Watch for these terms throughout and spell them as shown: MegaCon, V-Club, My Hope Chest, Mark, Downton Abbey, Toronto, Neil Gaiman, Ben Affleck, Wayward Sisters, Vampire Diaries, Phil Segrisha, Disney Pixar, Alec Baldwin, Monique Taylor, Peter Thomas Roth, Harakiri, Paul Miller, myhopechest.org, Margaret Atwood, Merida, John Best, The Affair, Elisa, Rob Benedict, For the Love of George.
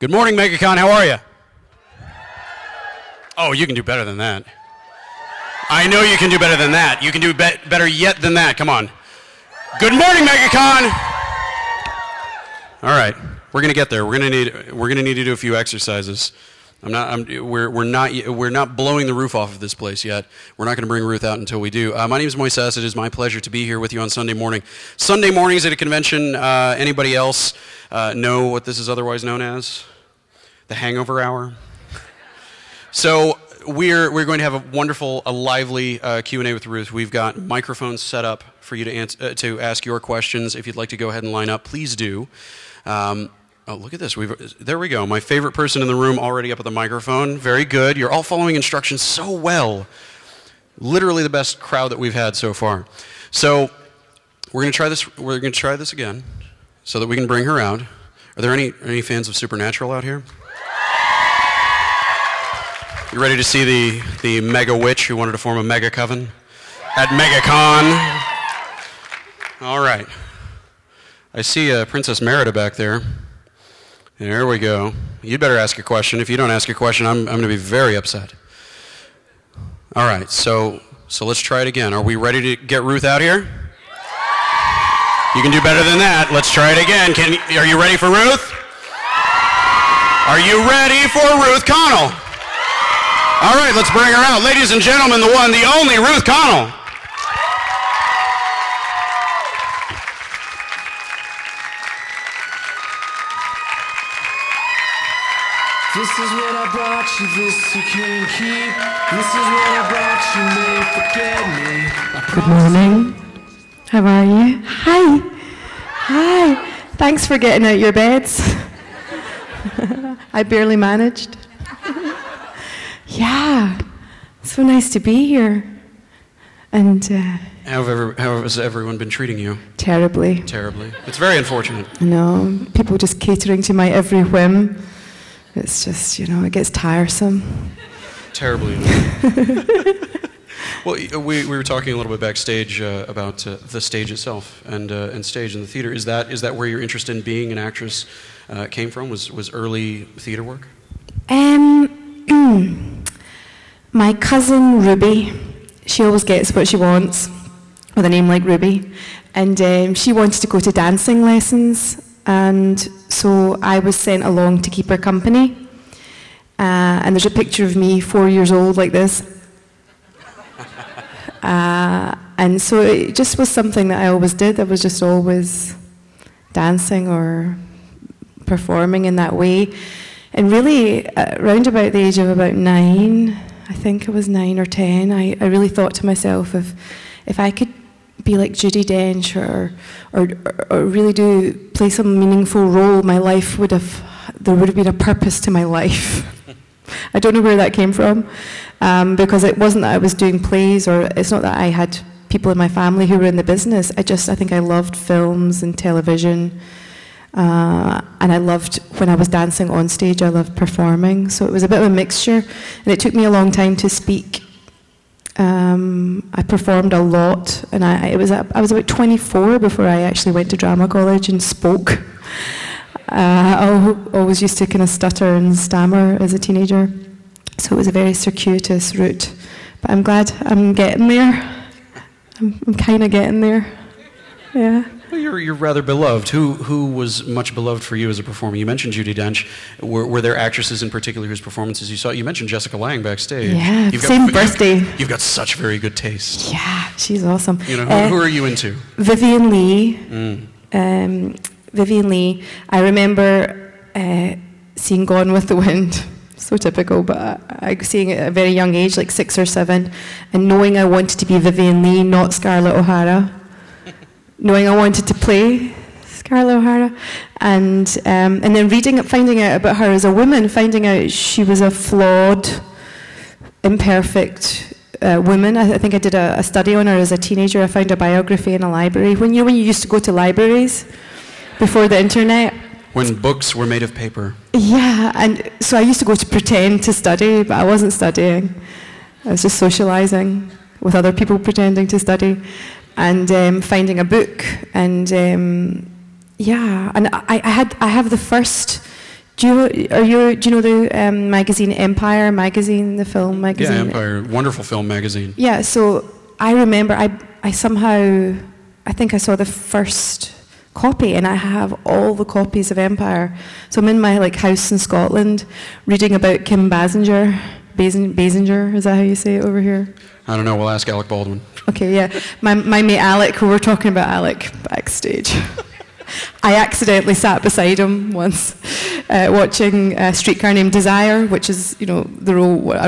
Good morning, MegaCon. How are you? Oh, you can do better than that. I know you can do better than that. You can do better yet than that. Come on. Good morning, MegaCon. All right, we're gonna get there. We're gonna need to do a few exercises. We're not blowing the roof off of this place yet. We're not going to bring Ruth out until we do. My name is Moises. It is my pleasure to be here with you on Sunday morning. Sunday mornings at a convention. Anybody else know what this is otherwise known as? The hangover hour. So we're going to have a lively Q&A with Ruth. We've got microphones set up for you to ask your questions. If you'd like to go ahead and line up, please do. Oh, look at this. There we go. My favorite person in the room already up at the microphone. Very good. You're all following instructions so well. Literally the best crowd that we've had so far. So we're going to try this. We're going to try this again so that we can bring her out. Are there any fans of Supernatural out here? You ready to see the mega witch who wanted to form a mega coven at MegaCon? All right. I see Princess Merida back there. There we go. You'd better ask a question. If you don't ask a question, I'm going to be very upset. All right, so let's try it again. Are we ready to get Ruth out here? You can do better than that. Let's try it again. Are you ready for Ruth? Are you ready for Ruth Connell? All right, let's bring her out. Ladies and gentlemen, the one, the only Ruth Connell. This is what I brought you, this you can keep. This is what I brought you, may forget me. Good morning. How are you? Hi. Hi. Thanks for getting out your beds. I barely managed. Yeah. So nice to be here. And how has everyone been treating you? Terribly. Terribly. It's very unfortunate. I know. People just catering to my every whim. It's just, it gets tiresome. Terribly. Well, we were talking a little bit backstage about the stage itself and stage in the theater. Is that where your interest in being an actress came from? Was early theater work? My cousin Ruby, she always gets what she wants with a name like Ruby, and she wanted to go to dancing lessons. And so I was sent along to keep her company. And there's a picture of me, 4 years old, like this. And so it just was something that I always did. I was just always dancing or performing in that way. And really, around about the age of about 9, I think I was 9 or 10, I really thought to myself, if I could be like Judi Dench or really do play some meaningful role, there would have been a purpose to my life. I don't know where that came from, because it wasn't that I was doing plays, or it's not that I had people in my family who were in the business. I think I loved films and television, and I loved when I was dancing on stage. I loved performing, so it was a bit of a mixture, and it took me a long time to speak. I performed a lot, and I was about 24 before I actually went to drama college and spoke. I always used to kind of stutter and stammer as a teenager, so it was a very circuitous route. But I'm glad I'm getting there. I'm kind of getting there. Yeah. Well, you're rather beloved. Who was much beloved for you as a performer? You mentioned Judi Dench. Were there actresses in particular whose performances you saw? You mentioned Jessica Lange backstage. Yeah, birthday. You've got such very good taste. Yeah, she's awesome. Who are you into? Vivien Leigh. Mm. Vivien Leigh. I remember seeing Gone with the Wind. So typical, but seeing it at a very young age, like 6 or 7, and knowing I wanted to be Vivien Leigh, not Scarlett O'Hara. Knowing I wanted to play Scarlett O'Hara, and then finding out about her as a woman, finding out she was a flawed, imperfect woman. I think I did a study on her as a teenager. I found a biography in a library. When you used to go to libraries before the internet. When books were made of paper. Yeah, and so I used to go to pretend to study, but I wasn't studying. I was just socializing with other people pretending to study. And finding a book, and I have the first Do you know the magazine Empire magazine, the film magazine? Yeah, Empire, wonderful film magazine. Yeah, so I remember I think I saw the first copy, and I have all the copies of Empire. So I'm in my house in Scotland reading about Kim Basinger. Basinger, is that how you say it over here? I don't know, we'll ask Alec Baldwin. Okay, yeah. My mate Alec, we were talking about Alec backstage. I accidentally sat beside him once, watching a Streetcar Named Desire, which is, a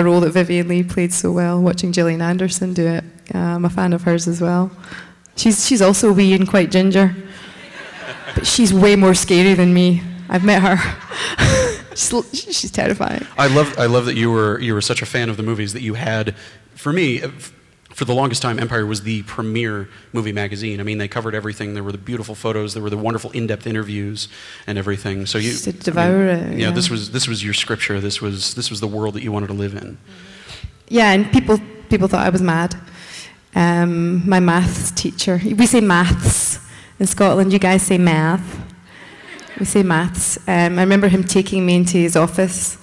role that Vivien Leigh played so well, watching Gillian Anderson do it. I'm a fan of hers as well. She's also wee and quite ginger, but she's way more scary than me. I've met her. She's terrifying. I love that you were such a fan of the movies that you had. For me, for the longest time, Empire was the premier movie magazine. I mean, they covered everything. There were the beautiful photos. There were the wonderful in-depth interviews and everything. So you just to devour it. Yeah, this was your scripture. This was the world that you wanted to live in. Yeah, and people thought I was mad. My maths teacher. We say maths in Scotland. You guys say math. We say maths. I remember him taking me into his office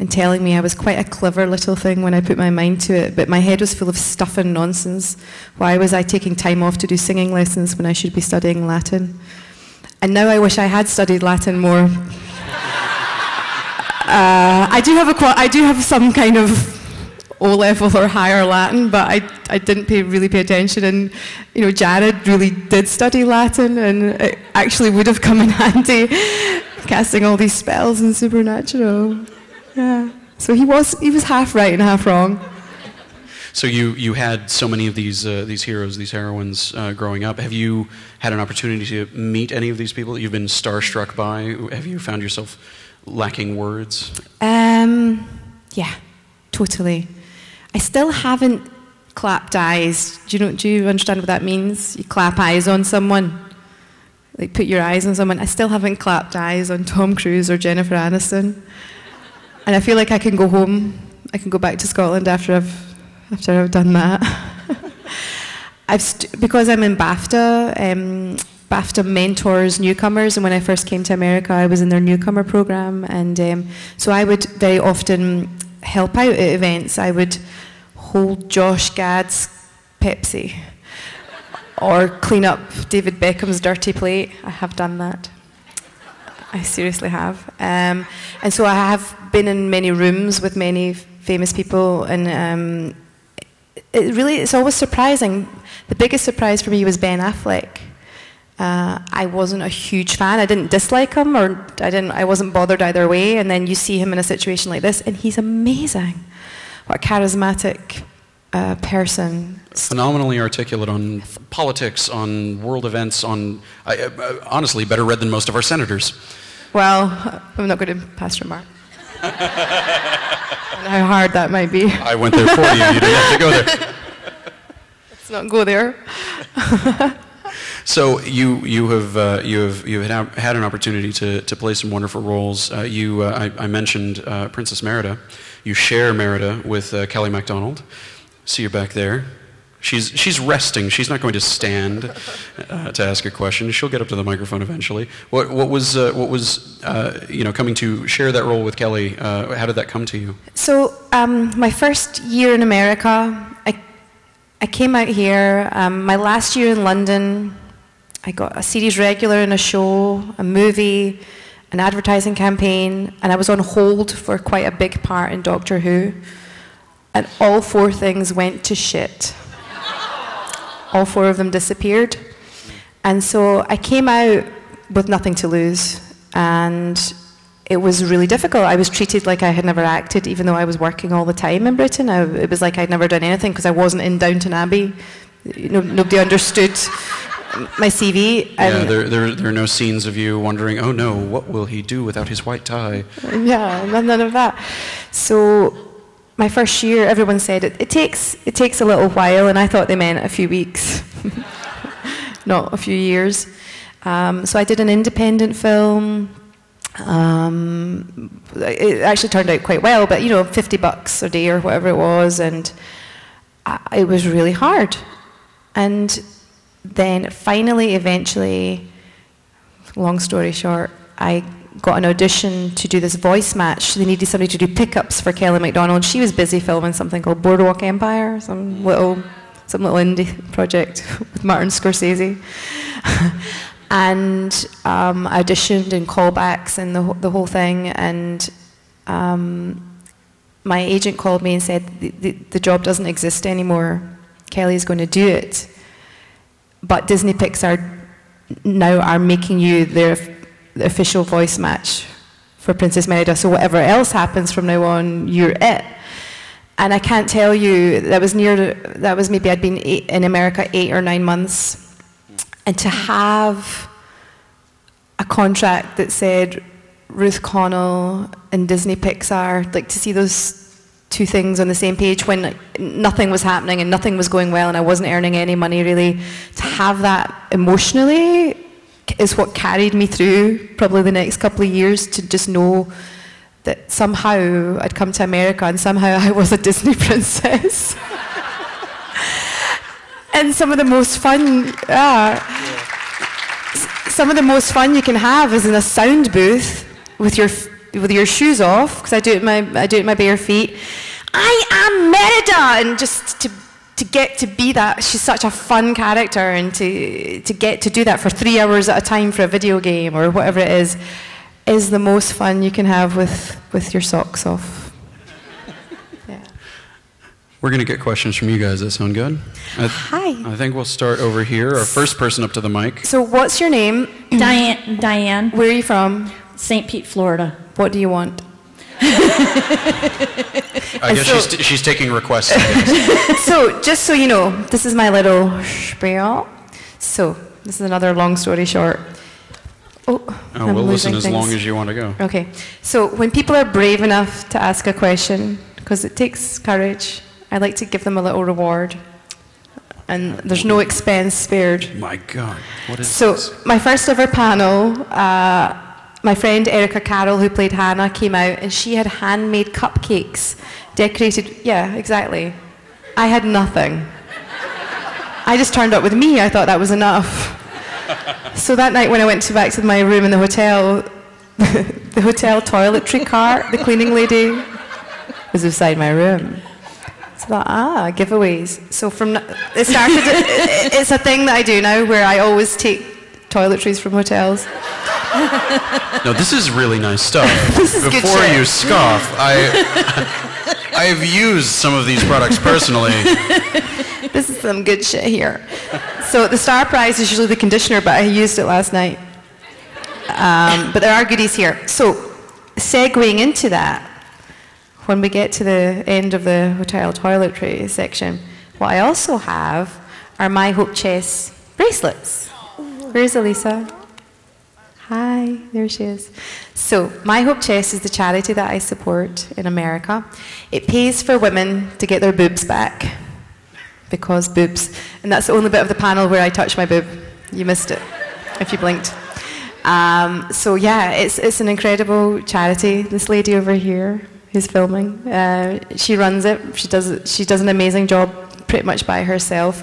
and telling me I was quite a clever little thing when I put my mind to it, but my head was full of stuff and nonsense. Why was I taking time off to do singing lessons when I should be studying Latin? And now I wish I had studied Latin more. I do have some kind of O-level or higher Latin, but I didn't really pay attention, and Jared really did study Latin, and it actually would have come in handy casting all these spells in Supernatural. Yeah. So he was half right and half wrong. So you had so many of these heroes, these heroines growing up. Have you had an opportunity to meet any of these people that you've been starstruck by? Have you found yourself lacking words? Yeah, totally. I still haven't clapped eyes. Do you understand what that means? You clap eyes on someone. Put your eyes on someone. I still haven't clapped eyes on Tom Cruise or Jennifer Aniston. And I feel like I can go home. I can go back to Scotland after I've done that. Because I'm in BAFTA, BAFTA mentors newcomers, and when I first came to America, I was in their newcomer program, and so I would very often help out at events. I would hold Josh Gad's Pepsi or clean up David Beckham's dirty plate. I have done that. I seriously have. And so I have been in many rooms with many famous people, and it's always surprising. The biggest surprise for me was Ben Affleck. I wasn't a huge fan. I didn't dislike him, or I wasn't bothered either way. And then you see him in a situation like this, and he's amazing. What a charismatic person. Phenomenally articulate on politics, on world events, on honestly better read than most of our senators. Well, I'm not going to pass remark. And how hard that might be. I went there for you. You didn't have to go there. Let's not go there. So you have had an opportunity to play some wonderful roles. I mentioned Princess Merida. You share Merida with Kelly MacDonald. See her back there. She's resting. She's not going to stand to ask a question. She'll get up to the microphone eventually. What was coming to share that role with Kelly? How did that come to you? So my first year in America, I came out here. My last year in London, I got a series regular in a show, a movie, an advertising campaign, and I was on hold for quite a big part in Doctor Who. And all four things went to shit. All four of them disappeared. And so I came out with nothing to lose, and it was really difficult. I was treated like I had never acted, even though I was working all the time in Britain. It was like I'd never done anything because I wasn't in Downton Abbey. Nobody understood my CV. Yeah, there are no scenes of you wondering, oh no, what will he do without his white tie? Yeah, none of that. So my first year, everyone said, it takes a little while, and I thought they meant a few weeks, not a few years. So I did an independent film. It actually turned out quite well, but $50 a day or whatever it was, and it was really hard. And then finally, eventually, long story short, I got an audition to do this voice match. They needed somebody to do pickups for Kelly MacDonald. She was busy filming something called Boardwalk Empire, some little indie project with Martin Scorsese. And I auditioned and callbacks and the whole thing. And my agent called me and said, the job doesn't exist anymore. Kelly's going to do it. But Disney Pixar now are making you the official voice match for Princess Merida. So whatever else happens from now on, you're it. And I can't tell you, that was maybe I'd been in America 8 or 9 months. And to have a contract that said Ruth Connell and Disney Pixar, like to see those two things on the same page when nothing was happening and nothing was going well and I wasn't earning any money really, to have that emotionally is what carried me through probably the next couple of years, to just know that somehow I'd come to America and somehow I was a Disney princess. And some of the most fun you can have is in a sound booth with your shoes off, because I do it with my bare feet. I am Merida, and just to get to be that, she's such a fun character, and to get to do that for 3 hours at a time for a video game or whatever it is the most fun you can have with your socks off. Yeah. We're going to get questions from you guys. That sound good? Hi. I think we'll start over here. Our first person up to the mic. So what's your name? Diane. Where are you from? St. Pete, Florida. What do you want? I guess so, she's taking requests. So, just so you know, this is my little spiel. So, this is another long story short. We'll listen as long as you want to go. Okay. So, when people are brave enough to ask a question, because it takes courage, I like to give them a little reward. And there's no expense spared. My God. What is this? So, my first ever panel... my friend Erica Carroll, who played Hannah, came out and she had handmade cupcakes decorated. Yeah, exactly. I had nothing. I just turned up with me. I thought that was enough. So that night when I went back to my room in the hotel, the hotel toiletry cart, the cleaning lady, was beside my room. So I thought, giveaways. So it's a thing that I do now where I always take toiletries from hotels. No, this is really nice stuff. Before you scoff, I've used some of these products personally. This is some good shit here. So the star prize is usually the conditioner, but I used it last night. But there are goodies here. So segueing into that, when we get to the end of the hotel toiletry section, what I also have are My Hope Chest bracelets. Where's Elisa? Hi, there she is. So, My Hope Chest is the charity that I support in America. It pays for women to get their boobs back, because boobs. And that's the only bit of the panel where I touched my boob. You missed it, if you blinked. It's an incredible charity. This lady over here who's filming, she runs it. She does an amazing job pretty much by herself.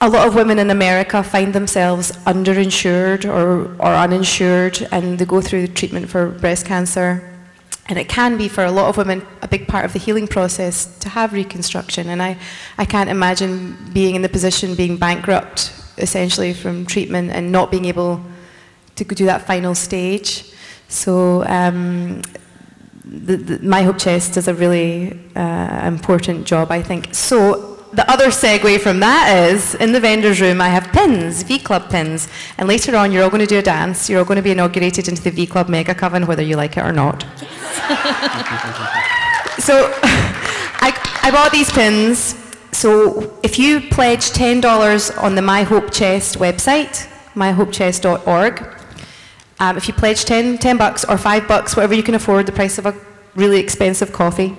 A lot of women in America find themselves underinsured or uninsured, and they go through the treatment for breast cancer. And it can be, for a lot of women, a big part of the healing process to have reconstruction. And I can't imagine being in the position, being bankrupt, essentially, from treatment and not being able to do that final stage. So My Hope Chest does a really important job, I think. So. The other segue from that is, in the vendor's room, I have pins, V-Club pins. And later on, you're all going to do a dance. You're all going to be inaugurated into the V-Club MegaCon, whether you like it or not. Yes. So I bought these pins. So if you pledge $10 on the My Hope Chest website, myhopechest.org, if you pledge $10 or $5, whatever you can afford, the price of a really expensive coffee,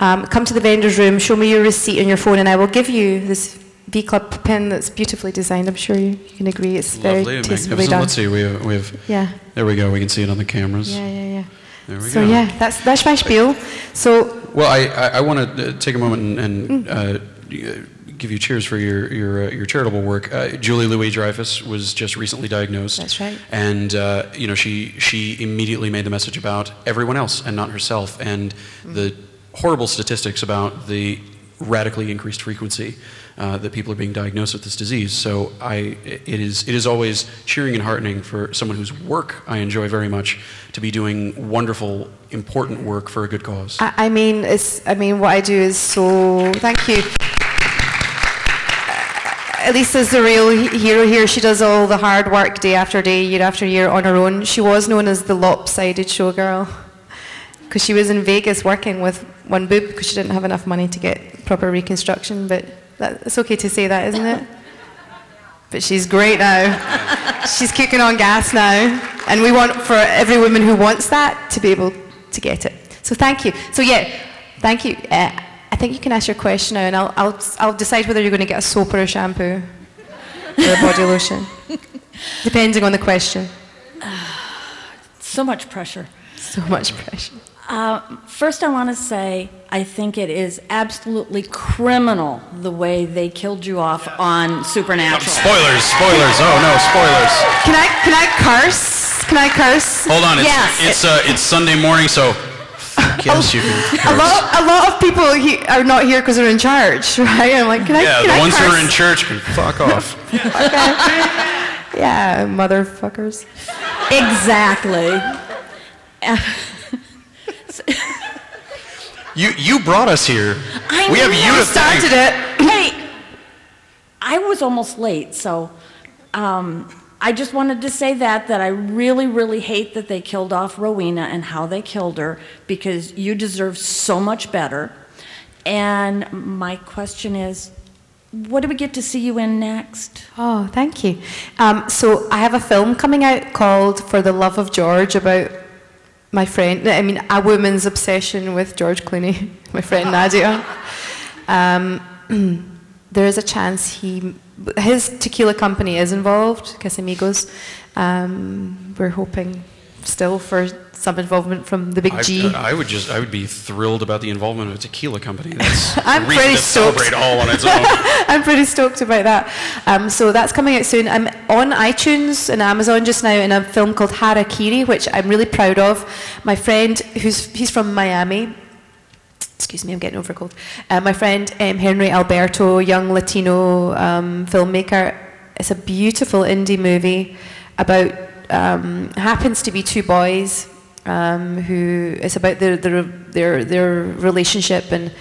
come to the vendor's room, show me your receipt on your phone, and I will give you this V-Club pin that's beautifully designed. I'm sure you can agree. It's lovely, very tastefully done. Let's see, we have yeah. There we go. We can see it on the cameras. Yeah. There we go. So, yeah, that's my spiel. So. Well, I want to take a moment and give you cheers for your charitable work. Julie Louis-Dreyfus was just recently diagnosed. That's right. And you know, she immediately made the message about everyone else and not herself, and the horrible statistics about the radically increased frequency that people are being diagnosed with this disease. So it is always cheering and heartening for someone whose work I enjoy very much to be doing wonderful, important work for a good cause. I mean, what I do is so. Thank you. At least as the real hero here, she does all the hard work day after day, year after year on her own. She was known as the lopsided showgirl because she was in Vegas working with one boob because she didn't have enough money to get proper reconstruction, but it's okay to say that, isn't it? But she's great now. She's kicking on gas now. And we want for every woman who wants that to be able to get it. So thank you. So yeah, thank you. I think you can ask your question now, and I'll decide whether you're going to get a soap or a shampoo or a body lotion, depending on the question. So much pressure. So much pressure. First, I want to say I think it is absolutely criminal the way they killed you off on Supernatural. Spoilers! Oh no, spoilers! Can I curse? Can I curse? Hold on. Yes. It's Sunday morning, so. Yes, a lot of people are not here because they're in church, right? I'm like, can I ones who are in church can fuck off. Okay. Yeah, motherfuckers. Exactly. You brought us here. We have you to thank. Hey, I was almost late, so I just wanted to say that I really, really hate that they killed off Rowena and how they killed her, because you deserve so much better. And my question is, what do we get to see you in next? Oh, thank you. So I have a film coming out called For the Love of George, about my friend, a woman's obsession with George Clooney, my friend Nadia. There is a chance his tequila company is involved, Casamigos. We're hoping still for some involvement from the big G. I would be thrilled about the involvement of a tequila company. That's I'm pretty stoked. Celebrate all on its own. I'm pretty stoked about that. So that's coming out soon. I'm on iTunes and Amazon just now in a film called Harakiri, which I'm really proud of. My friend, he's from Miami. Excuse me, I'm getting over a cold. My friend Henry Alberto, young Latino filmmaker. It's a beautiful indie movie about happens to be two boys who it's about their relationship. And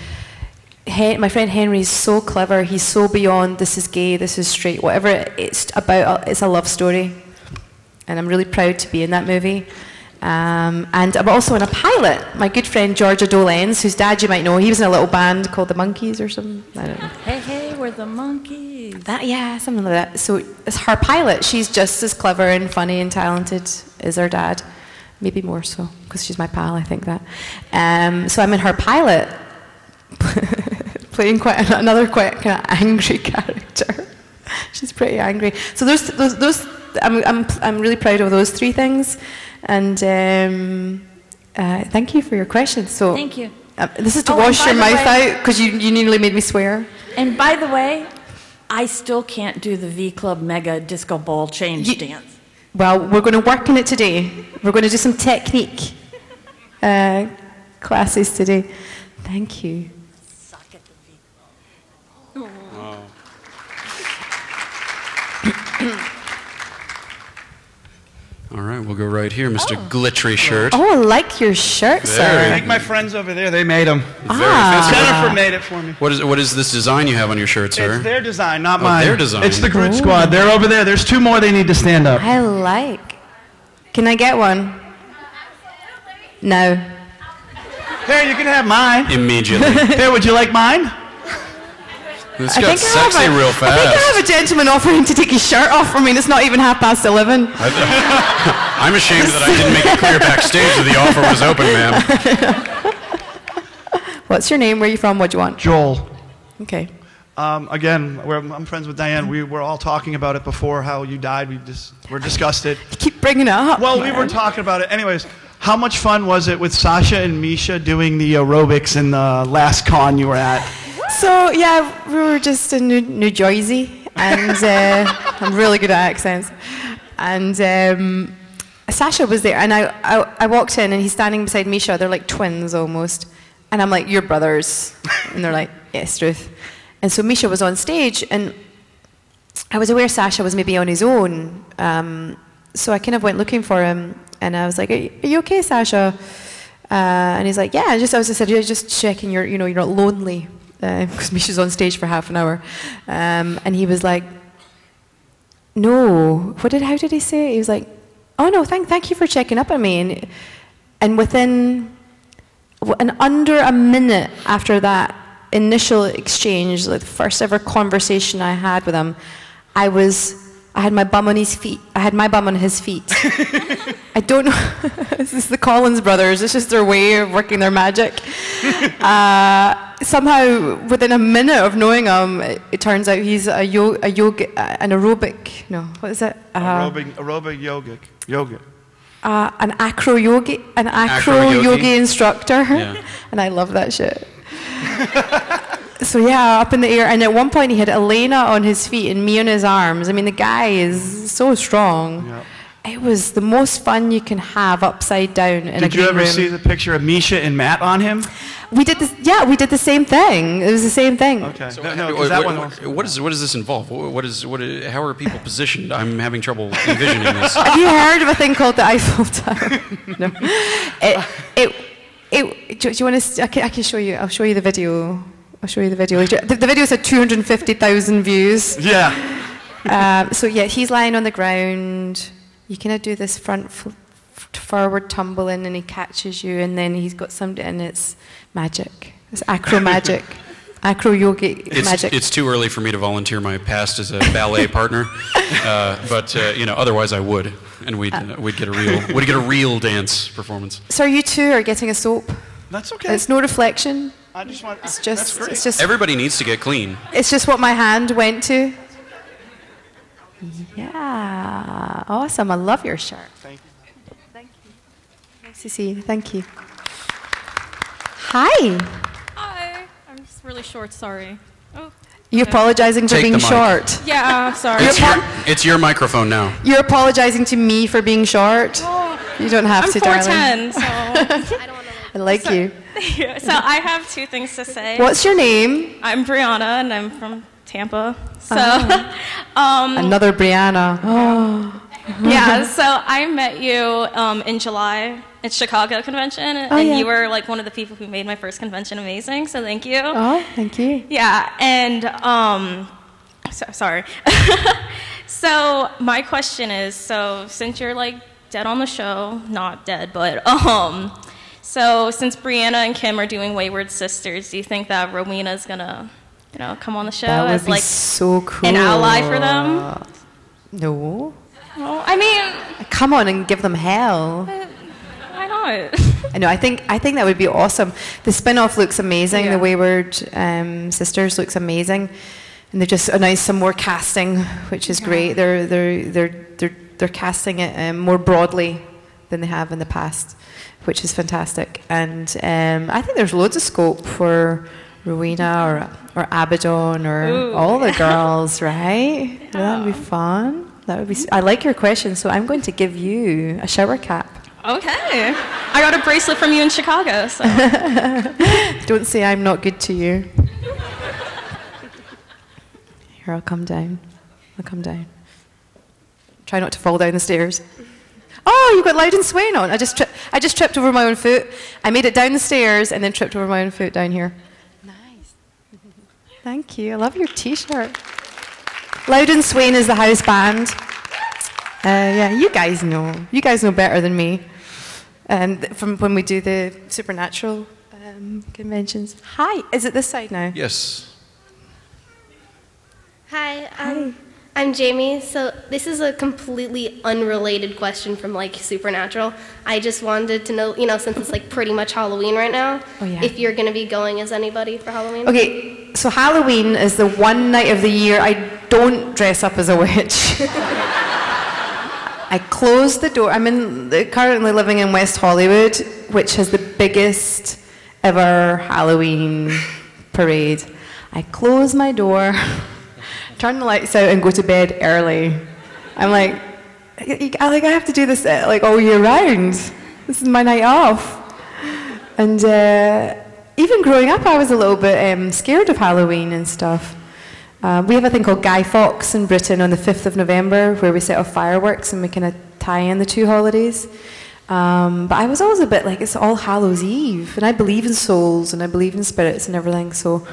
my friend Henry's so clever. He's so beyond. This is gay. This is straight. Whatever it's about, it's a love story. And I'm really proud to be in that movie. And I'm also in a pilot. My good friend Georgia Dolenz, whose dad you might know, he was in a little band called the Monkees or something. I don't know. Hey, we're the Monkees. Something like that. So it's her pilot. She's just as clever and funny and talented as her dad. Maybe more so, because she's my pal, I think that. So I'm in her pilot, playing another kind of angry character. She's pretty angry. So those I'm really proud of those three things. And thank you for your question. So thank you. This is to wash your mouth out, because you nearly made me swear. And by the way, I still can't do the V-Club Mega Disco Ball change dance. Well, we're going to work on it today. We're going to do some technique classes today. Thank you. Suck at the V-Club. Oh. All right, we'll go right here, Mr. Glittery Shirt. Oh, I like your shirt, sir. I think my friends over there, they made them. Jennifer made it for me. What is this design you have on your shirt, sir? It's their design, not mine. Their design. It's the Groot Squad. They're over there. There's two more they need to stand up. I like. Can I get one? No. There, you can have mine. Immediately. There, would you like mine? This got sexy real fast. I think I have a gentleman offering to take his shirt off for me, and it's not even 11:30. I'm ashamed that I didn't make it clear backstage that the offer was open, ma'am. What's your name? Where are you from? What do you want? Joel. Okay. Again, I'm friends with Diane. We were all talking about it before, how you died. We discussed it. You keep bringing it up. Well, man. We were talking about it. Anyways, how much fun was it with Sasha and Misha doing the aerobics in the last con you were at? So yeah, we were just in New Jersey, and I'm really good at accents. And Sasha was there, and I walked in, and he's standing beside Misha. They're like twins almost, and I'm like, "You're brothers," and they're like, "Yes, Ruth." And so Misha was on stage, and I was aware Sasha was maybe on his own, so I kind of went looking for him, and I was like, "Are you okay, Sasha?" And he's like, "Yeah." Just as I said, "You're just checking you're, you know, you're not lonely," because Misha's on stage for half an hour, and he was like, "No." How did he say it? He was like, "Oh no, thank you for checking up on me." And within and under a minute after that initial exchange, like the first ever conversation I had with him, I had my bum on his feet. I had my bum on his feet. I don't know. This is the Collins brothers. It's just their way of working their magic. Somehow, within a minute of knowing him, it turns out he's an aerobic. No, what is it? Aerobic yogic. An acro yogi instructor. Yeah. And I love that shit. So yeah, up in the air, and at one point he had Elena on his feet and me on his arms. I mean, the guy is so strong. Yep. It was the most fun you can have upside down in a green room. Did you ever see the picture of Misha and Matt on him? We did the same thing. It was the same thing. Okay. So, what does this involve? How are people positioned? I'm having trouble envisioning this. Have you heard of a thing called the Eiffel Tower? No. Do you want to? I can show you. I'll show you the video. I'll show you the video later. The video's had 250,000 views. Yeah. So yeah, he's lying on the ground. You kind of do this front forward tumble in, and he catches you, and then he's got somebody, and it's magic. It's acro magic, acro yogic magic. It's too early for me to volunteer my past as a ballet partner, but otherwise I would, and we'd get a real dance performance. So you two are getting a soap. That's okay. It's no reflection. It's just everybody needs to get clean. It's just what my hand went to. Yeah, awesome. I love your shirt. Thank you. Nice to see you. Thank you. Hi. I'm just really short. Sorry. Oh. You're apologizing for being short. Yeah, I'm sorry. It's your microphone now. You're apologizing to me for being short. Oh, you don't have to, darling. I'm 4'10", so I don't. I like you. So I have two things to say. What's your name? I'm Brianna, and I'm from Tampa. So another Brianna. Oh. Yeah. So I met you in July at Chicago Convention, and you were like one of the people who made my first convention amazing. So thank you. Oh, thank you. Yeah, and sorry. So my question is, since you're like dead on the show, not dead, but So since Brianna and Kim are doing Wayward Sisters, do you think that Rowena's gonna, come on the show as like so cool. An ally for them? No. Well, I mean, come on and give them hell. Why not? I know. I think that would be awesome. The spin-off looks amazing. Yeah. The Wayward Sisters looks amazing, and they just announced some more casting, which is great. They're casting it more broadly than they have in the past, which is fantastic. And I think there's loads of scope for Rowena or Abaddon or all the girls, right? Yeah. That would be fun. I like your question, so I'm going to give you a shower cap. Okay. I got a bracelet from you in Chicago, so. Don't say I'm not good to you. Here, I'll come down. Try not to fall down the stairs. Oh, you've got Loudon Swain on. I just tripped over my own foot. I made it down the stairs and then tripped over my own foot down here. Nice. Thank you. I love your T-shirt. Loudon Swain is the house band. You guys know better than me. From when we do the Supernatural conventions. Hi. Is it this side now? Yes. Hi. Hi. I'm Jamie. So this is a completely unrelated question from like Supernatural. I just wanted to know, since it's like pretty much Halloween right now, if you're going to be going as anybody for Halloween. Okay, so Halloween is the one night of the year I don't dress up as a witch. I close the door. I'm currently living in West Hollywood, which has the biggest ever Halloween parade. I close my door, turn the lights out, and go to bed early. I'm like, I have to do this like all year round. This is my night off. And even growing up, I was a little bit scared of Halloween and stuff. We have a thing called Guy Fawkes in Britain on the 5th of November, where we set off fireworks and we kind of tie in the two holidays. But I was always a bit like, it's All Hallows Eve, and I believe in souls and I believe in spirits and everything. So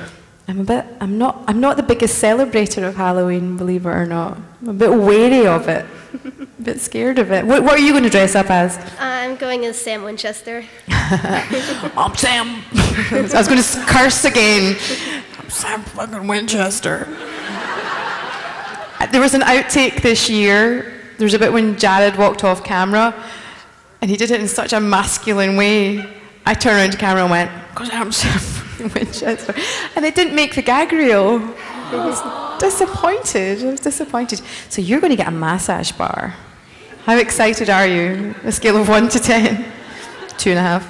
I'm not the biggest celebrator of Halloween, believe it or not. I'm a bit wary of it, a bit scared of it. What are you going to dress up as? I'm going as Sam Winchester. I'm Sam. I was going to curse again. I'm Sam fucking Winchester. There was an outtake this year. There was a bit when Jared walked off camera, and he did it in such a masculine way. I turned around to camera and went, "God, I'm Sam Winchester," and it didn't make the gag reel. I was disappointed. I was disappointed. So you're going to get a massage bar. How excited are you? A scale of 1 to 10, 2.5.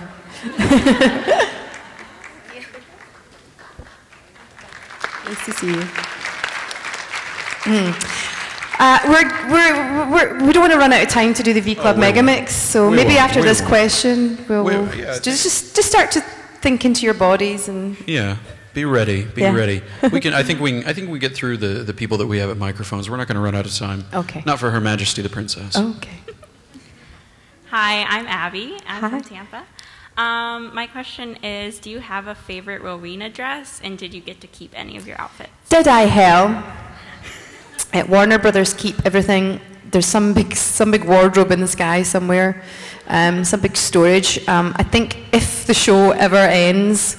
Nice to see you. We don't want to run out of time to do the V Club Megamix, so maybe after this question, we'll just start to think into your bodies and be ready. I think we get through the people that we have at microphones. We're not going to run out of time. Okay. Not for Her Majesty the Princess. Okay. Hi, I'm Abby. I'm from Tampa. My question is, do you have a favorite Rowena dress, and did you get to keep any of your outfits? Did I hell? At Warner Brothers keep everything. There's some big wardrobe in the sky somewhere, some big storage. I think if the show ever ends,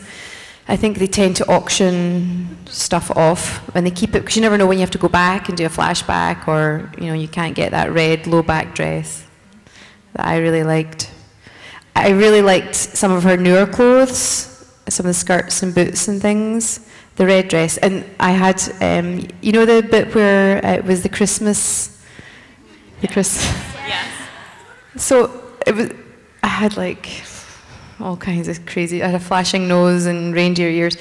I think they tend to auction stuff off, and they keep it because you never know when you have to go back and do a flashback, or you can't get that red low back dress that I really liked. I really liked some of her newer clothes, some of the skirts and boots and things, the red dress. And I had, the bit where it was the Christmas? Yes. So I had like all kinds of crazy, I had a flashing nose and reindeer ears.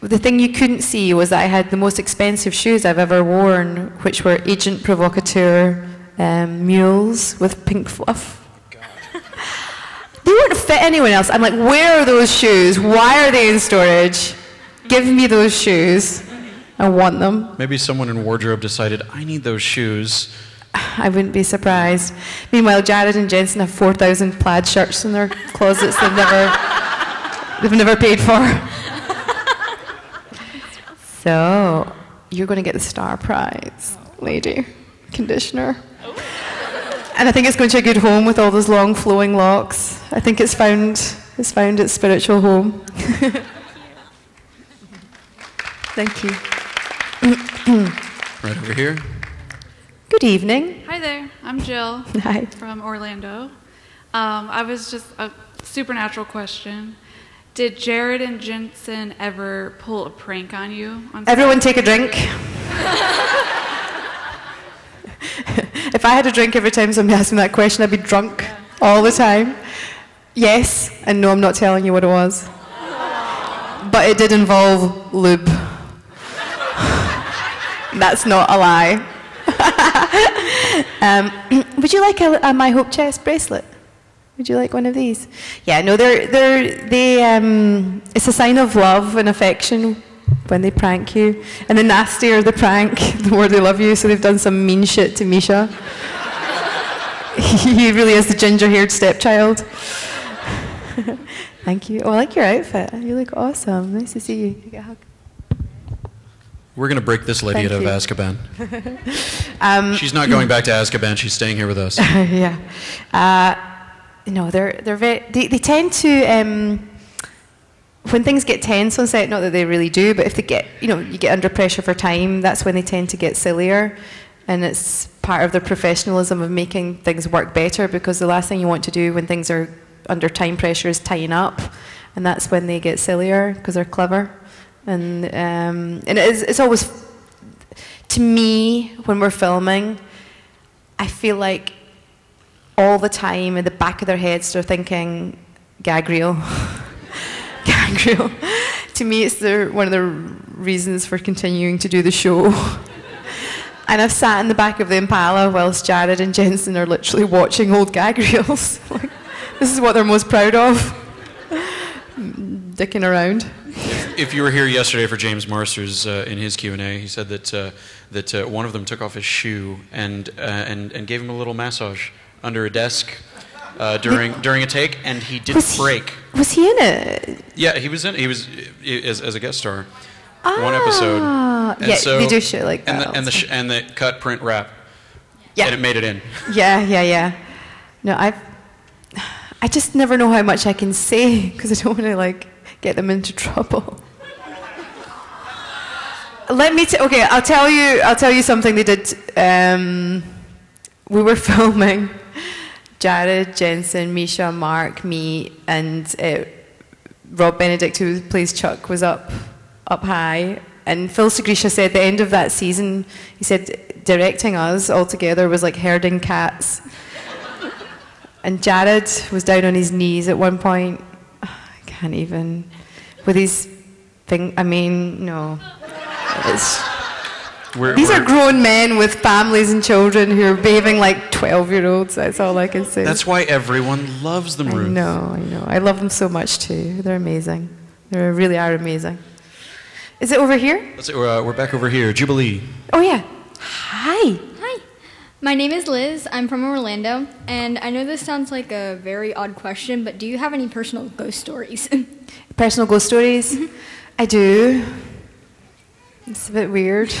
The thing you couldn't see was that I had the most expensive shoes I've ever worn, which were Agent Provocateur mules with pink fluff. They wouldn't fit anyone else. I'm like, where are those shoes? Why are they in storage? Give me those shoes. I want them. Maybe someone in wardrobe decided, I need those shoes. I wouldn't be surprised. Meanwhile, Jared and Jensen have 4,000 plaid shirts in their closets they've never paid for. So you're going to get the star prize, lady. Conditioner. And I think it's going to a good home with all those long flowing locks. I think it's found its spiritual home. Thank you. Right over here. Good evening. Hi there. I'm Jill. Hi. From Orlando. I was just a supernatural question. Did Jared and Jensen ever pull a prank on you? Everyone take a drink. If I had a drink every time somebody asked me that question, I'd be drunk all the time. Yes, and no, I'm not telling you what it was. But it did involve lube. That's not a lie. Would you like a My Hope Chest bracelet? Would you like one of these? Yeah, no, it's a sign of love and affection when they prank you. And the nastier the prank, the more they love you. So they've done some mean shit to Misha. He really is the ginger-haired stepchild. Thank you. Oh, I like your outfit. You look awesome. Nice to see you. You get a hug. We're going to break this lady out of Azkaban. She's not going back to Azkaban. She's staying here with us. Yeah. No, they're very... They tend to... when things get tense on set, not that they really do, but if they get, you get under pressure for time, that's when they tend to get sillier. And it's part of their professionalism of making things work better, because the last thing you want to do when things are under time pressure is tying up. And that's when they get sillier, because they're clever. And it's always, to me, when we're filming, I feel like all the time in the back of their heads, they're thinking, gag reel. to me, it's one of the reasons for continuing to do the show. And I've sat in the back of the Impala whilst Jared and Jensen are literally watching old gag reels. Like, this is what they're most proud of. Dicking around. If you were here yesterday for James Marsters in his Q&A, he said that one of them took off his shoe and gave him a little massage under a desk during a take, and he didn't break. Was he in it? Yeah, he was in. He was as a guest star. One episode. And yeah, so, they do shit like that. And the cut, print, wrap. Yeah. And it made it in. Yeah. No, I just never know how much I can say because I don't want to get them into trouble. I'll tell you something they did. We were filming. Jared, Jensen, Misha, Mark, me, and Rob Benedict, who plays Chuck, was up high. And Phil Segrisha said at the end of that season, he said directing us all together was like herding cats. And Jared was down on his knees at one point. I can't even. With his thing, I mean, no. These are grown men with families and children who are behaving like 12-year-olds. That's all I can say. That's why everyone loves them, Ruth. I know. I love them so much, too. They're amazing. They really are amazing. Is it over here? We're back over here. Jubilee. Oh, yeah. Hi. My name is Liz. I'm from Orlando. And I know this sounds like a very odd question, but do you have any personal ghost stories? Personal ghost stories? Mm-hmm. I do. It's a bit weird.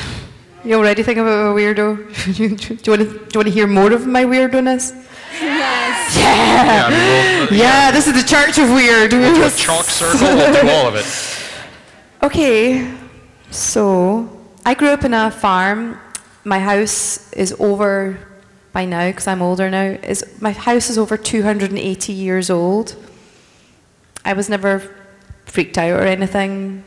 You already think I'm a weirdo? Do you want to hear more of my weirdness? Yes. Yeah. Yeah, this is the church of weird. We'll do a chalk circle. We'll do all of it. Okay. So I grew up in a farm. My house is over by now because I'm older now. My house is over 280 years old. I was never freaked out or anything.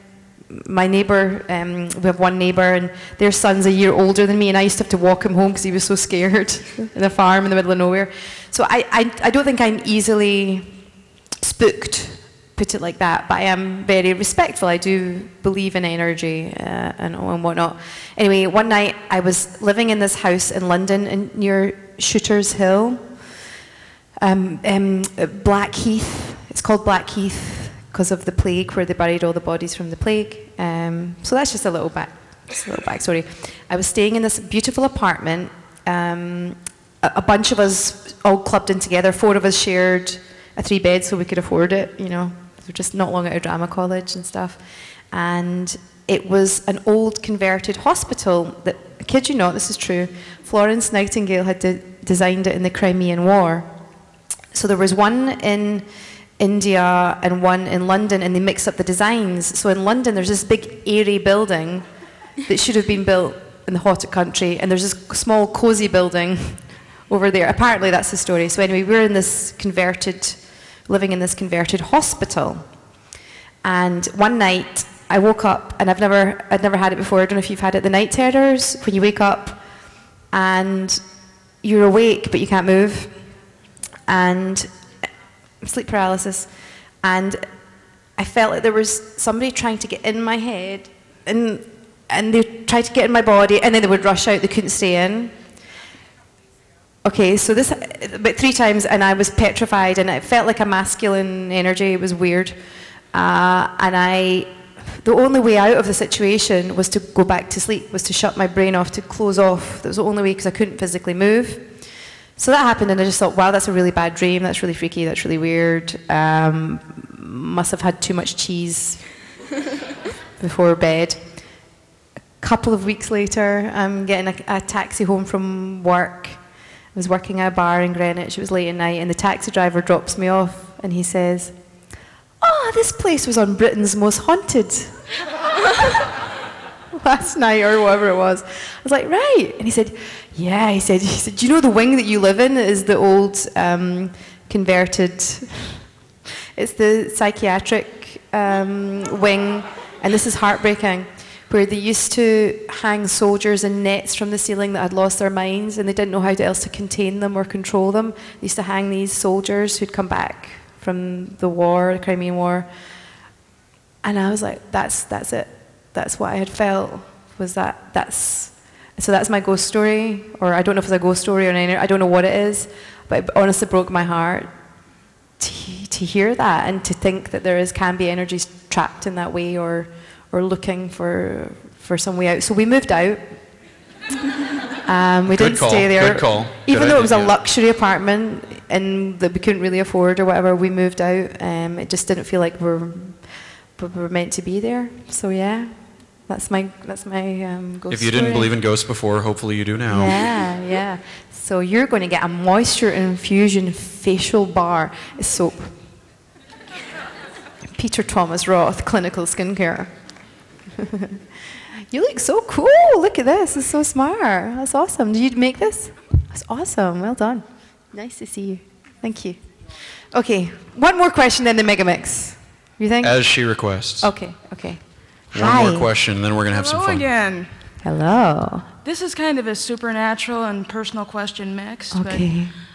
My neighbour, we have one neighbour, and their son's a year older than me, and I used to have to walk him home because he was so scared in a farm in the middle of nowhere. So I don't think I'm easily spooked, put it like that, but I am very respectful. I do believe in energy and whatnot. Anyway, one night I was living in this house in London near Shooters Hill, Blackheath. It's called Blackheath because of the plague, where they buried all the bodies from the plague. So that's just a little backstory. I was staying in this beautiful apartment. A bunch of us all clubbed in together. 4 of us shared a 3-bed, so we could afford it, you know. We're just not long out of drama college and stuff. And it was an old converted hospital that, I kid you not, this is true, Florence Nightingale had designed it in the Crimean War. So there was one in India and one in London, and they mix up the designs. So in London, there's this big airy building that should have been built in the hotter country, and there's this small cozy building over there. Apparently, that's the story. So anyway, we're in this living in this converted hospital. And one night, I woke up, and I'd never had it before. I don't know if you've had it, the night terrors, when you wake up and you're awake but you can't move, and sleep paralysis, and I felt like there was somebody trying to get in my head, and they tried to get in my body, and then they would rush out. They couldn't stay in. Okay, so this about 3 times, and I was petrified, and it felt like a masculine energy. It was weird, the only way out of the situation was to go back to sleep, was to shut my brain off, to close off. That was the only way because I couldn't physically move. So that happened, and I just thought, wow, that's a really bad dream. That's really freaky. That's really weird. Must have had too much cheese before bed. A couple of weeks later, I'm getting a taxi home from work. I was working at a bar in Greenwich. It was late at night, and the taxi driver drops me off, and he says, this place was on Britain's Most Haunted last night, or whatever it was. I was like, right. And he said, yeah. He said, do you know the wing that you live in is the old converted, it's the psychiatric wing, and this is heartbreaking, where they used to hang soldiers in nets from the ceiling that had lost their minds, and they didn't know how else to contain them or control them. They used to hang these soldiers who'd come back from the war, the Crimean War. And I was like, that's it. That's what I had felt, was that's... So that's my ghost story, or I don't know if it's a ghost story or anything, I don't know what it is, but it honestly broke my heart to hear that and to think that there can be energies trapped in that way or looking for some way out. So we moved out. We didn't stay there. Good call. Even though it was a luxury apartment and that we couldn't really afford or whatever, we moved out. It just didn't feel like we were meant to be there. So yeah. That's my ghost. If you didn't believe in ghosts before, hopefully you do now. Yeah, yeah. So you're going to get a moisture infusion facial bar soap. Peter Thomas Roth, clinical skincare. You look so cool. Look at this. It's so smart. That's awesome. Did you make this? That's awesome. Well done. Nice to see you. Thank you. Okay, one more question, then the Megamix. You think? As she requests. Okay. One more question, and then we're going to have some fun. Hello again. Hello. This is kind of a supernatural and personal question mixed, but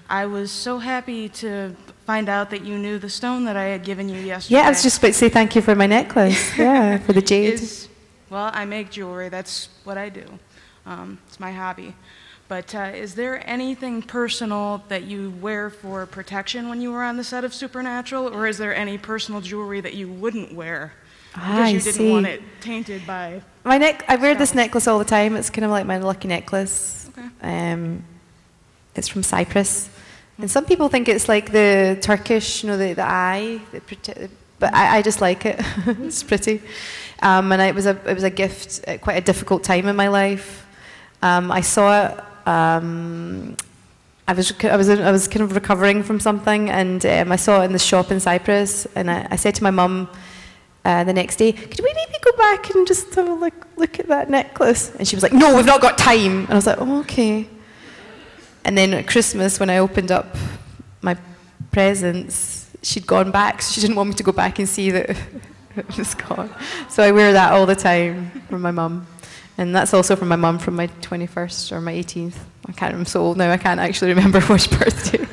I was so happy to find out that you knew the stone that I had given you yesterday. Yeah, I was just about to say thank you for my necklace, for the jade. Well, I make jewelry. That's what I do. It's my hobby. But is there anything personal that you wear for protection when you were on the set of Supernatural, or is there any personal jewelry that you wouldn't wear? Because you didn't want it tainted by... I wear this necklace all the time. It's kind of like my lucky necklace. Okay. It's from Cyprus. And some people think it's like the Turkish, the eye. But I just like it. It's pretty. And it was a gift at quite a difficult time in my life. I saw it... I was kind of recovering from something, and I saw it in the shop in Cyprus, and I said to my mum... the next day, could we maybe go back and just have a look at that necklace? And she was like, no, we've not got time. And I was like, oh, okay. And then at Christmas, when I opened up my presents, she'd gone back. So she didn't want me to go back and see that it was gone. So I wear that all the time from my mum. And that's also from my mum from my 21st or my 18th. I'm so old now, I can't actually remember which birthday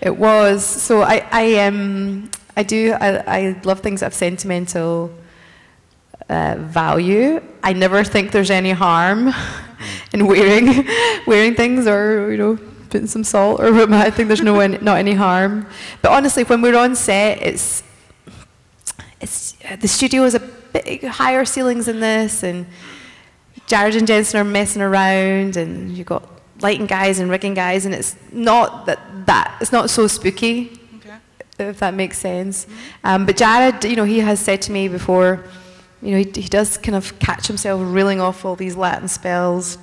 it was. So I love things that have sentimental value. I never think there's any harm in wearing things or, putting some salt or whatnot. I think there's not any harm. But honestly, when we're on set, it's the studio is a bit higher ceilings than this, and Jared and Jensen are messing around, and you've got lighting guys and rigging guys, and it's not that it's not so spooky, if that makes sense. But Jared, he has said to me before, he does kind of catch himself reeling off all these Latin spells,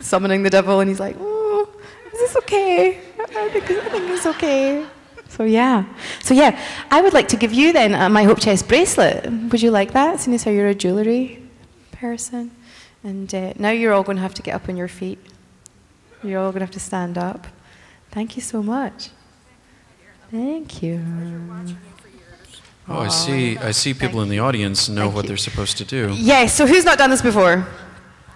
summoning the devil, and he's like, oh, is this okay? I think it's okay. So, I would like to give you then my Hope Chest bracelet. Would you like that, seeing as how you're a jewellery person? And now you're all going to have to get up on your feet. You're all going to have to stand up. Thank you so much. Thank you. Oh, I see people in the audience know what they're supposed to do. Yeah, so who's not done this before?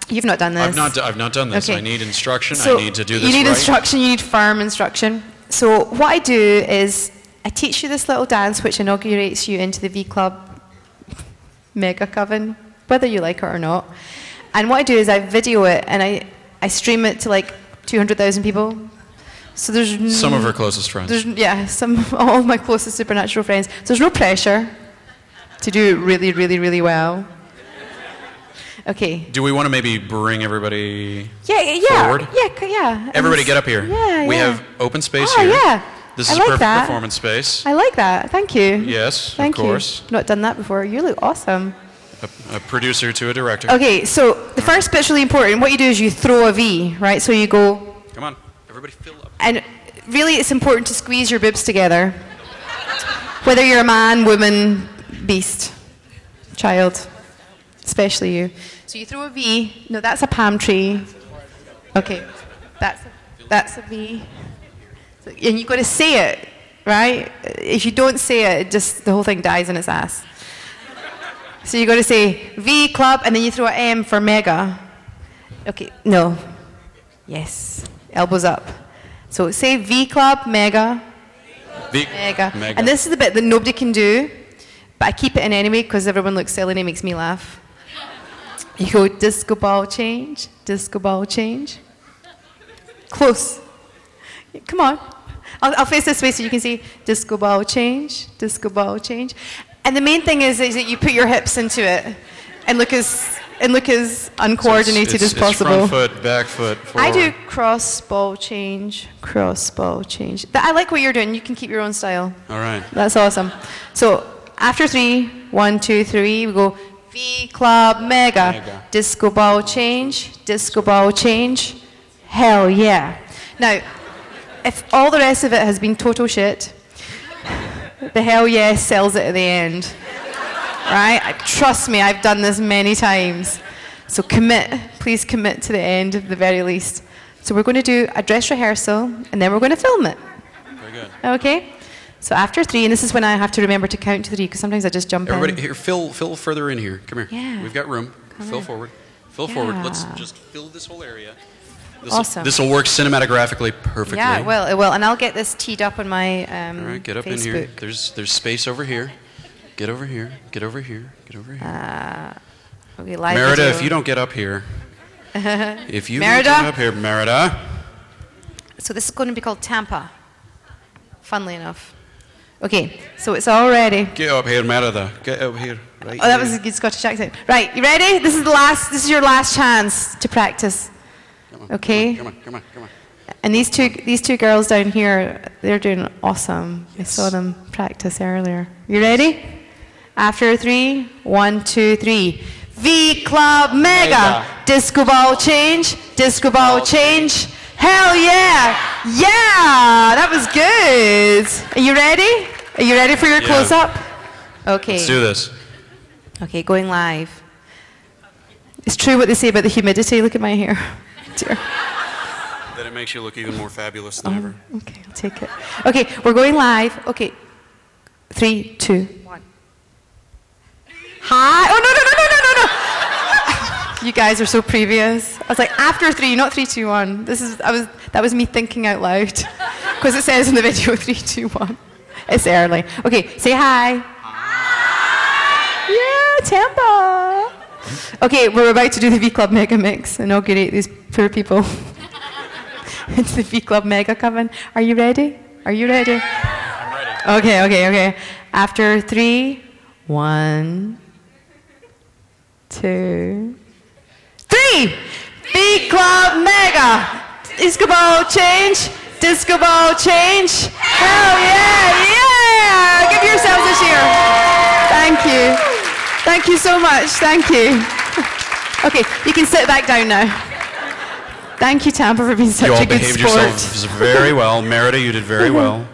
You've not done this. I've not done this. Okay. I need instruction. So I need to do this right. You need instruction. You need firm instruction. So what I do is I teach you this little dance which inaugurates you into the V-Club mega coven, whether you like it or not. And what I do is I video it, and I stream it to like 200,000 people. So there's some of her closest friends. Yeah, all of my closest supernatural friends. So there's no pressure to do really, really, really well. Okay. Do we want to maybe bring everybody forward? Yeah. Everybody get up here. Yeah. We have open space here. Yeah. This is perfect performance space. I like that. Thank you. Yes, of course. Not done that before. You look awesome. A producer to a director. Okay, so the first bit's really important. What you do is you throw a V, right? So you go. Come on. Everybody fill up. And really, it's important to squeeze your boobs together, whether you're a man, woman, beast, child, especially you. So you throw a V. No, that's a palm tree. Okay, that's a V. So, and you've got to say it, right? If you don't say it, the whole thing dies in its ass. So you've got to say V Club, and then you throw an M for mega. Okay, no. Yes. Elbows up. So say V Club, mega. Mega. And this is the bit that nobody can do. But I keep it in anyway because everyone looks silly and it makes me laugh. You go, disco ball change, disco ball change. Close. Come on. I'll face this way so you can see disco ball change, disco ball change. And the main thing is that you put your hips into it and look as uncoordinated so it's, as possible. It's front foot, back foot, forward. I do cross ball change, cross ball change. I like what you're doing. You can keep your own style. All right. That's awesome. So after 3, 1, 2, 3, we go V-Club Mega, disco ball change, disco ball change. Hell yeah. Now, if all the rest of it has been total shit, the hell yeah sells it at the end. Right? Trust me, I've done this many times. So commit. Please commit to the end at the very least. So we're going to do a dress rehearsal, and then we're going to film it. Very good. Okay? So after 3, and this is when I have to remember to count to 3, because sometimes I just jump Everybody, in. Everybody, here, fill further in here. Come here. Yeah. We've got room. Come forward. Fill forward. Let's just fill this whole area. Awesome. This will work cinematographically perfectly. Yeah, it will. It will. And I'll get this teed up on my Facebook. All right, get up in here. There's space over here. Get over here. Get over here. Get over here. Okay, live Merida, video. If you don't get up here. If you Merida? Don't get up here, Merida. So this is going to be called Tampa, funnily enough. Okay, so it's all ready. Get up here, Merida. Get up here. Right oh, that was a good Scottish accent. Right, you ready? This is your last chance to practice. Okay. Come on. And these two girls down here, they're doing awesome. Yes. I saw them practice earlier. You ready? After 3, 1, 2, 3. V-Club Mega. Disco ball change. Disco ball change. Hell yeah! Yeah! That was good. Are you ready? Are you ready for your close-up? Okay. Let's do this. Okay, going live. It's true what they say about the humidity. Look at my hair. Dear. Then it makes you look even more fabulous than ever. Okay, I'll take it. Okay, we're going live. Okay, 3, 2, 1. Hi. Oh no! You guys are so previous. I was like after 3, not 3, 2, 1. That was me thinking out loud because it says in the video 3, 2, 1. It's early. Okay, say hi. Hi. Yeah, Tampa. Okay, we're about to do the V-Club Mega Mix and inaugurate these poor people. It's the V-Club Mega Coven. Are you ready? Are you ready? I'm ready. Okay. After 3, 1, 2, 3! V-Club Mega! Disco ball change! Disco ball change! Hell yeah! Yeah! Give yourselves a cheer. Thank you. Thank you so much. Thank you. Okay, you can sit back down now. Thank you, Tampa, for being such a good sport. You all behaved yourselves very well. Merida, you did very well.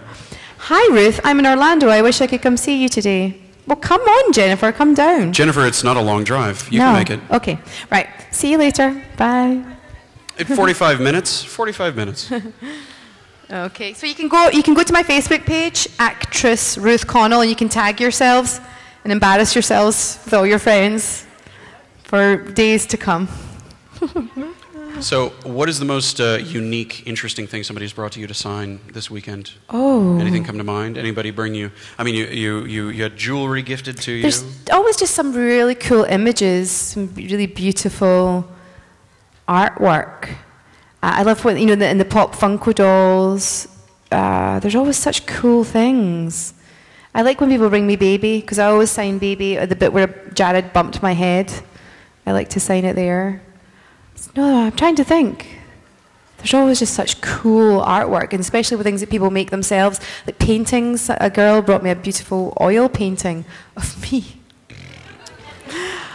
Hi, Ruth. I'm in Orlando. I wish I could come see you today. Well, come on, Jennifer. Come down. Jennifer, it's not a long drive. You can make it. Okay. Right. See you later. Bye. 45 minutes. 45 minutes. Okay. So you can go to my Facebook page, actress Ruth Connell, and you can tag yourselves. And embarrass yourselves with all your friends for days to come. So, what is the most unique, interesting thing somebody's brought to you to sign this weekend? Oh, anything come to mind? Anybody bring you? I mean, you had jewelry gifted to you. There's always just some really cool images, some really beautiful artwork. I love what in the pop Funko dolls. There's always such cool things. I like when people bring me baby, because I always sign baby at the bit where Jared bumped my head. I like to sign it there. No, I'm trying to think. There's always just such cool artwork, and especially with things that people make themselves. Like paintings. A girl brought me a beautiful oil painting of me.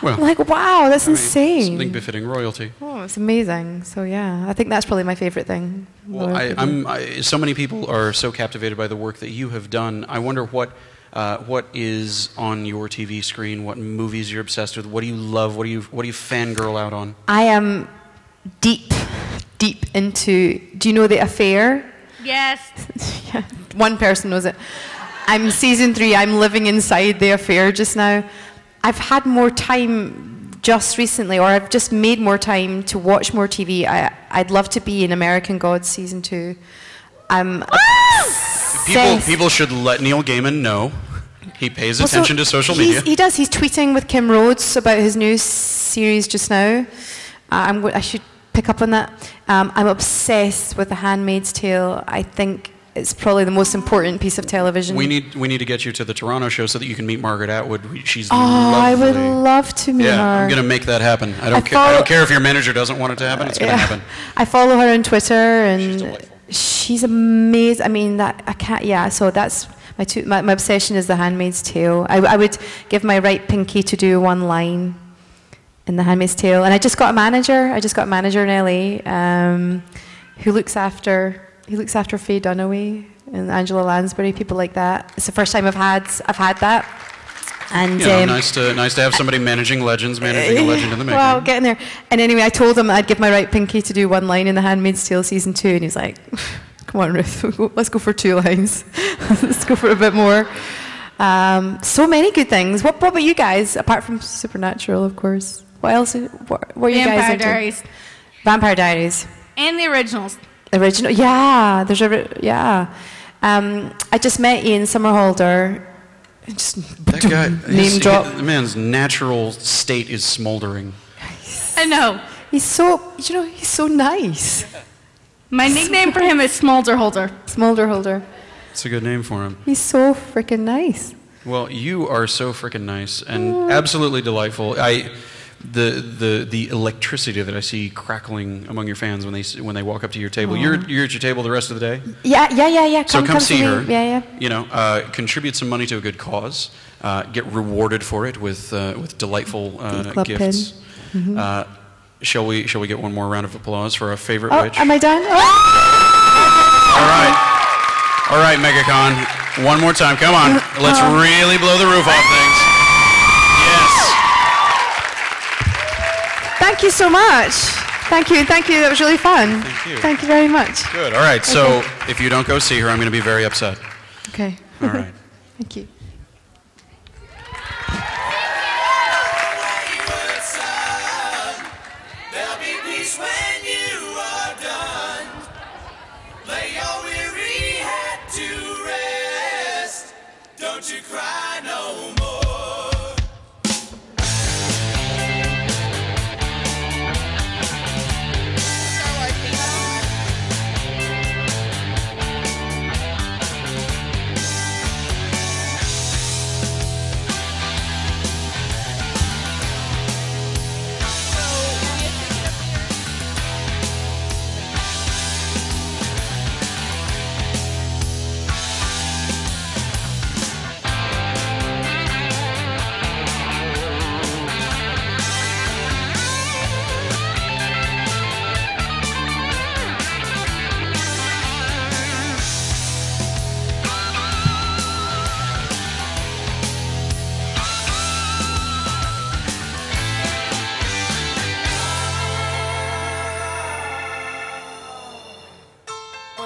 Well, I'm like, wow, that's insane. Something befitting royalty. Oh, it's amazing. So yeah, I think that's probably my favorite thing. Well, so many people are so captivated by the work that you have done. I wonder what is on your TV screen? What movies you're obsessed with? What do you love? What do you fangirl out on? I am deep into. Do you know The Affair? Yes. Yeah, one person knows it. I'm season 3. I'm living inside The Affair just now. I've had more time just recently, or I've just made more time to watch more TV. I'd love to be in American Gods season 2. People should let Neil Gaiman know He pays attention to social media. He does. He's tweeting with Kim Rhodes about his new series just now. I should pick up on that. I'm obsessed with The Handmaid's Tale. I think it's probably the most important piece of television. We need to get you to the Toronto show so that you can meet Margaret Atwood. She's lovely. I would love to meet her. I'm going to make that happen. I don't care if your manager doesn't want it to happen. It's going to happen. I follow her on Twitter, and she's delightful. She's amazing. I mean, so that's my obsession is The Handmaid's Tale. I would give my right pinky to do one line in The Handmaid's Tale. And I just got a manager. in LA who looks after... He looks after Faye Dunaway and Angela Lansbury, people like that. It's the first time I've had that. And nice to have somebody managing a legend in the making. Well, getting there. And anyway, I told him I'd give my right pinky to do one line in The Handmaid's Tale season 2, and he's like, "Come on, Ruth, let's go for 2 lines. Let's go for a bit more." So many good things. What about you guys? Apart from Supernatural, of course. What else? What were you guys into? Vampire Diaries. And the originals. I just met Ian Somerhalder. That guy, name drop. The man's natural state is smoldering. I know. He's so nice. My nickname for him is Smolderholder. Smolderholder. It's a good name for him. He's so freaking nice. Well, you are so freaking nice and absolutely delightful. The electricity that I see crackling among your fans when they walk up to your table. You're at your table the rest of the day? Yeah. Come see her. Yeah. Contribute some money to a good cause. Get rewarded for it with delightful gifts. Mm-hmm. Shall we get one more round of applause for our favorite witch? Am I done? Oh! All right, MegaCon. One more time. Come on. Let's really blow the roof off things. Thank you so much. Thank you. That was really fun. Thank you. Thank you very much. Good. All right. Okay. So if you don't go see her, I'm going to be very upset. Okay. All right. Thank you.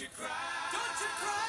Don't you cry. Don't you cry.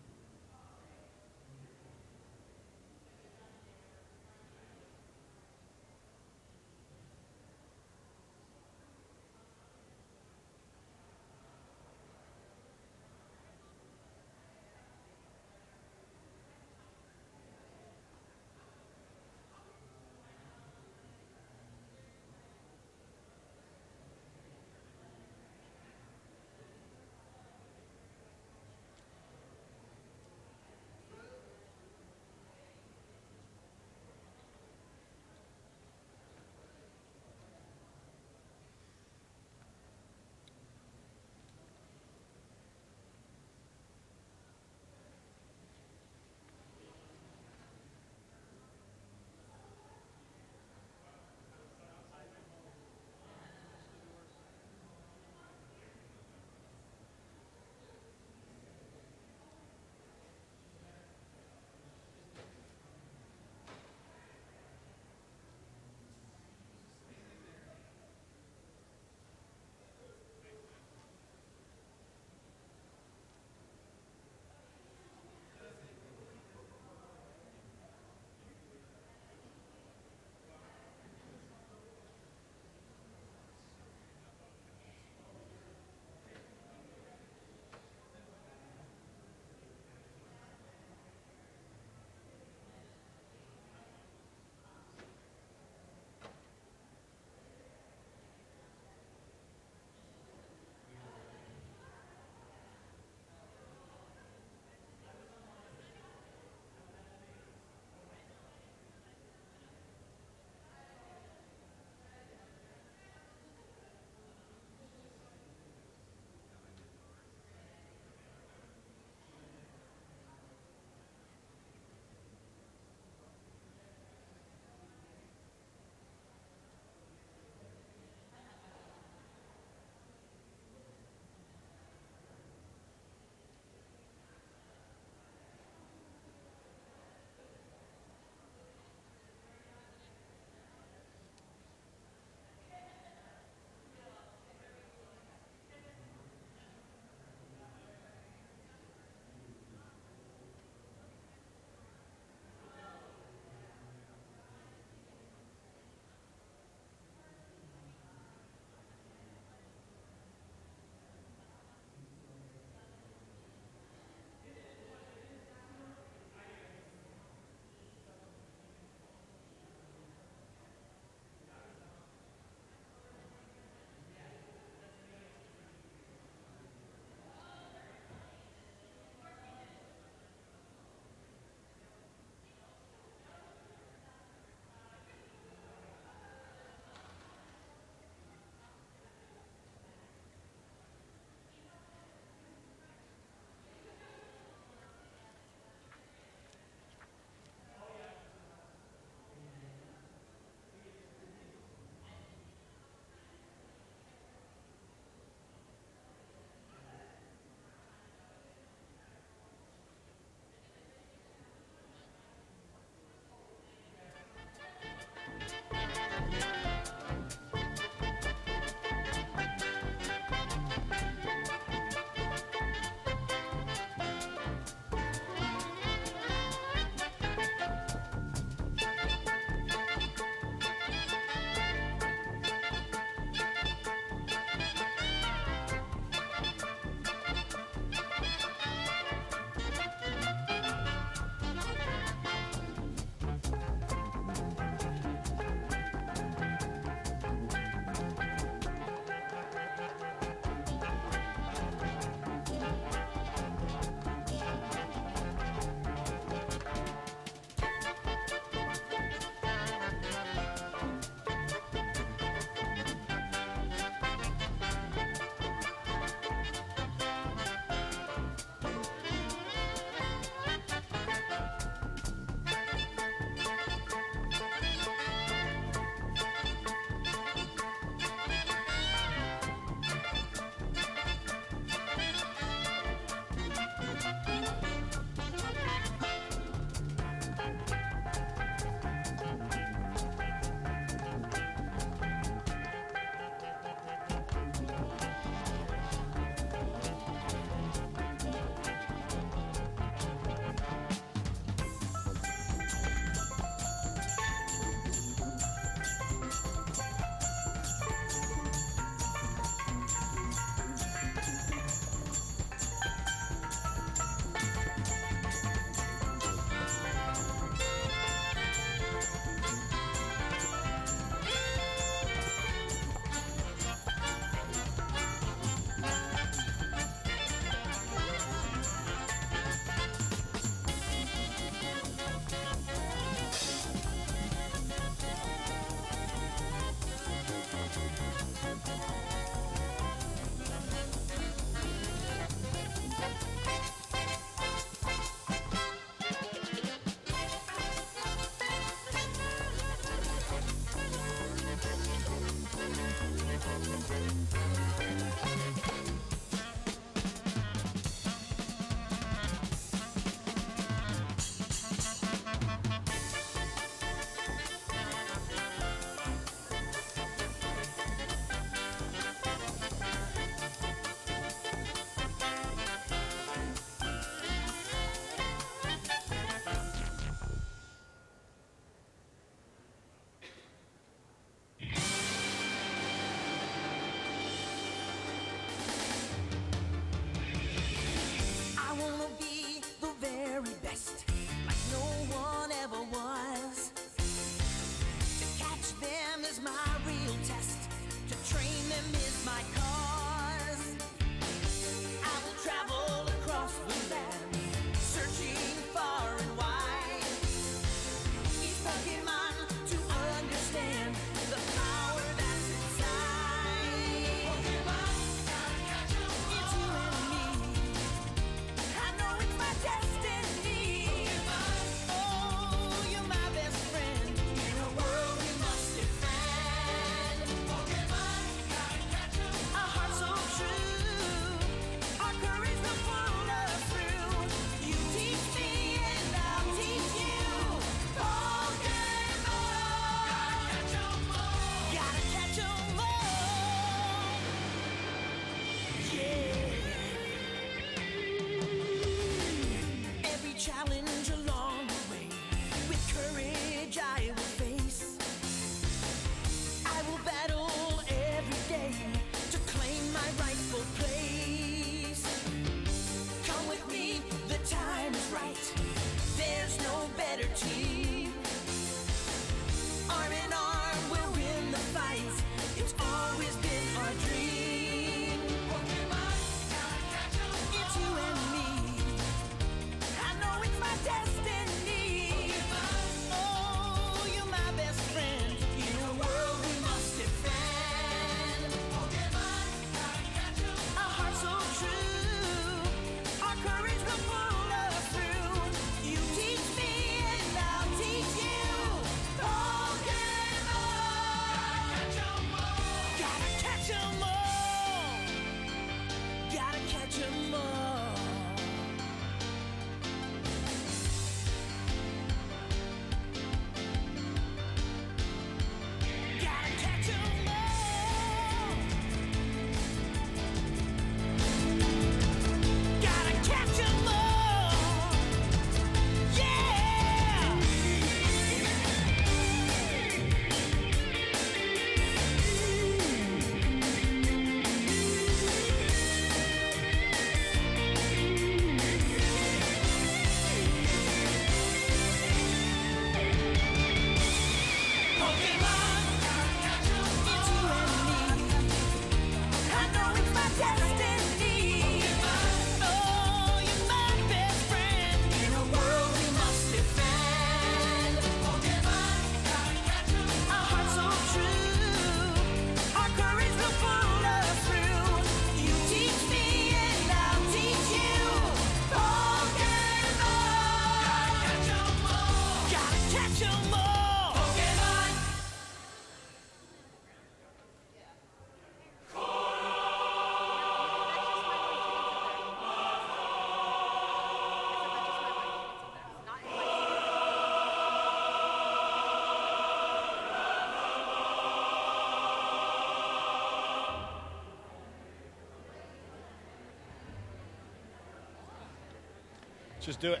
Just do it.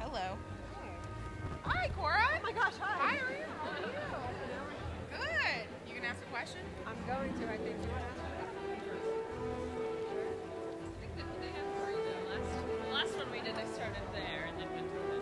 Hello. Hi, Cora. Oh my gosh, hi. Hi, how are you? How are you? Good. You gonna ask a question? I'm going to, I think. You want to ask a question? Last one we did, I started there and then went to the...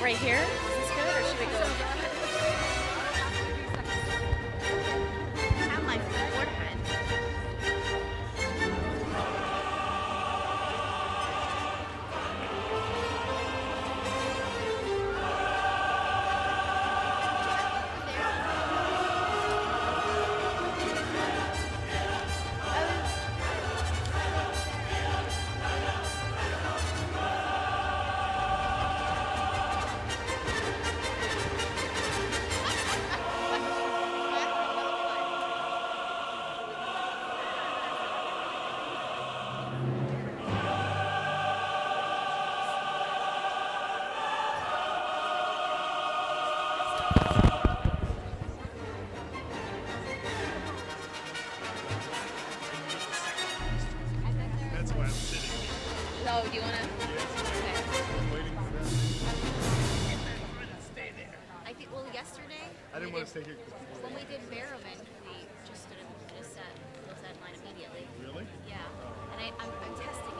Right here? Is this good or should we go? I'm like boardman. When we did Barrowman, we just stood in a set line immediately. Really? Yeah. And I'm testing.